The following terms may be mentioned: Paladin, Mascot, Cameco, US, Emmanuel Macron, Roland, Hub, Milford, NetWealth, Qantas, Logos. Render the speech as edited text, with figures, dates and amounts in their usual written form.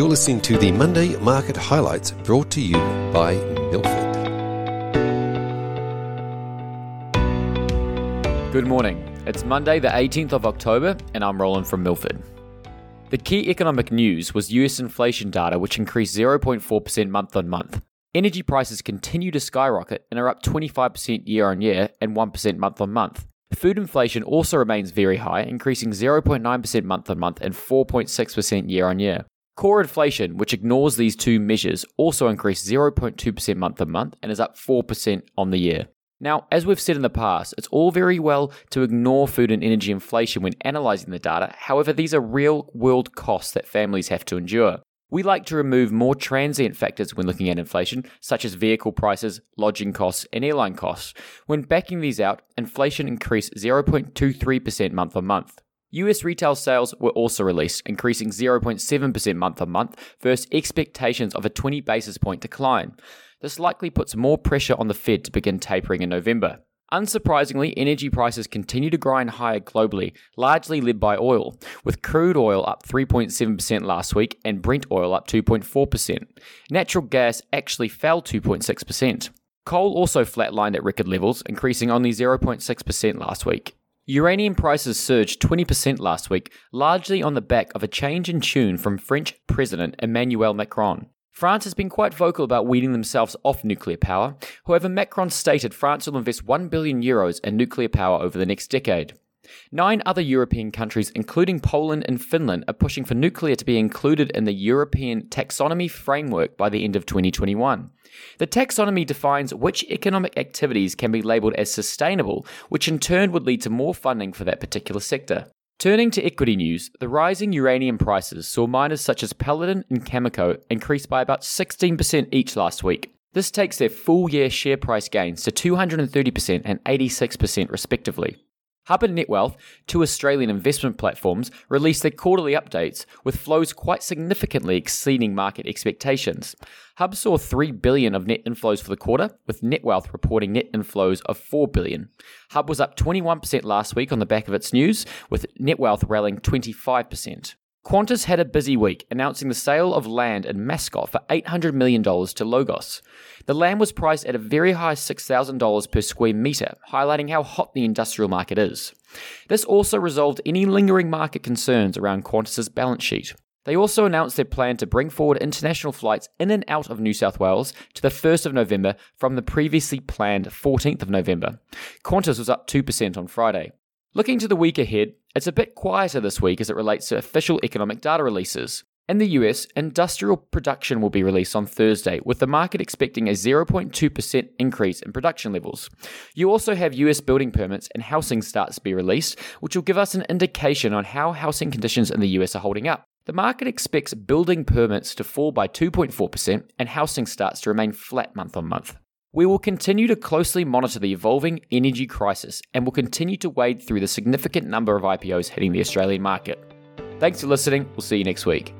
You're listening to the Monday Market Highlights brought to you by Milford. Good morning. It's Monday the 18th of October and I'm Roland from Milford. The key economic news was US inflation data, which increased 0.4% month on month. Energy prices continue to skyrocket and are up 25% year on year and 1% month on month. Food inflation also remains very high, increasing 0.9% month on month and 4.6% year on year. Core inflation, which ignores these two measures, also increased 0.2% month on month and is up 4% on the year. Now, as we've said in the past, it's all very well to ignore food and energy inflation when analysing the data. However, these are real-world costs that families have to endure. We like to remove more transient factors when looking at inflation, such as vehicle prices, lodging costs, and airline costs. When backing these out, inflation increased 0.23% month on month. US retail sales were also released, increasing 0.7% month on month versus expectations of a 20 basis point decline. This likely puts more pressure on the Fed to begin tapering in November. Unsurprisingly, energy prices continue to grind higher globally, largely led by oil, with crude oil up 3.7% last week and Brent oil up 2.4%. Natural gas actually fell 2.6%. Coal also flatlined at record levels, increasing only 0.6% last week. Uranium prices surged 20% last week, largely on the back of a change in tune from French President Emmanuel Macron. France has been quite vocal about weaning themselves off nuclear power. However, Macron stated France will invest €1 billion in nuclear power over the next decade. 9 other European countries, including Poland and Finland, are pushing for nuclear to be included in the European taxonomy framework by the end of 2021. The taxonomy defines which economic activities can be labelled as sustainable, which in turn would lead to more funding for that particular sector. Turning to equity news, the rising uranium prices saw miners such as Paladin and Cameco increase by about 16% each last week. This takes their full-year share price gains to 230% and 86% respectively. Hub and NetWealth, 2 Australian investment platforms, released their quarterly updates, with flows quite significantly exceeding market expectations. Hub saw $3 billion of net inflows for the quarter, with NetWealth reporting net inflows of $4 billion. Hub was up 21% last week on the back of its news, with NetWealth rallying 25%. Qantas had a busy week, announcing the sale of land in Mascot for $800 million to Logos. The land was priced at a very high $6,000 per square metre, highlighting how hot the industrial market is. This also resolved any lingering market concerns around Qantas's balance sheet. They also announced their plan to bring forward international flights in and out of New South Wales to the 1st of November from the previously planned 14th of November. Qantas was up 2% on Friday. Looking to the week ahead, it's a bit quieter this week as it relates to official economic data releases. In the US, industrial production will be released on Thursday, with the market expecting a 0.2% increase in production levels. You also have US building permits and housing starts to be released, which will give us an indication on how housing conditions in the US are holding up. The market expects building permits to fall by 2.4% and housing starts to remain flat month on month. We will continue to closely monitor the evolving energy crisis and will continue to wade through the significant number of IPOs hitting the Australian market. Thanks for listening. We'll see you next week.